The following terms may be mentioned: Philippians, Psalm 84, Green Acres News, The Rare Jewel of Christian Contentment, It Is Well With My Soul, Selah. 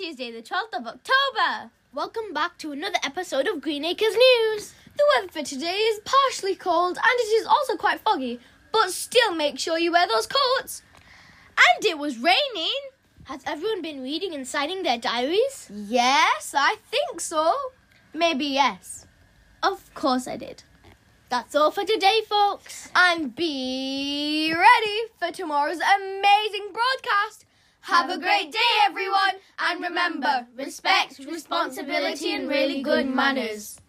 Tuesday, the 12th of October. Welcome back to another episode of Green Acres News. The weather for today is partially cold and it is also quite foggy, but still make sure you wear those coats. And it was raining. Has everyone been reading and signing their diaries? Yes, I think so. Maybe yes. Of course I did. That's all for today, folks. And be ready for tomorrow's amazing broadcast. Have a great day, everyone. And remember, respect, responsibility, and really good manners.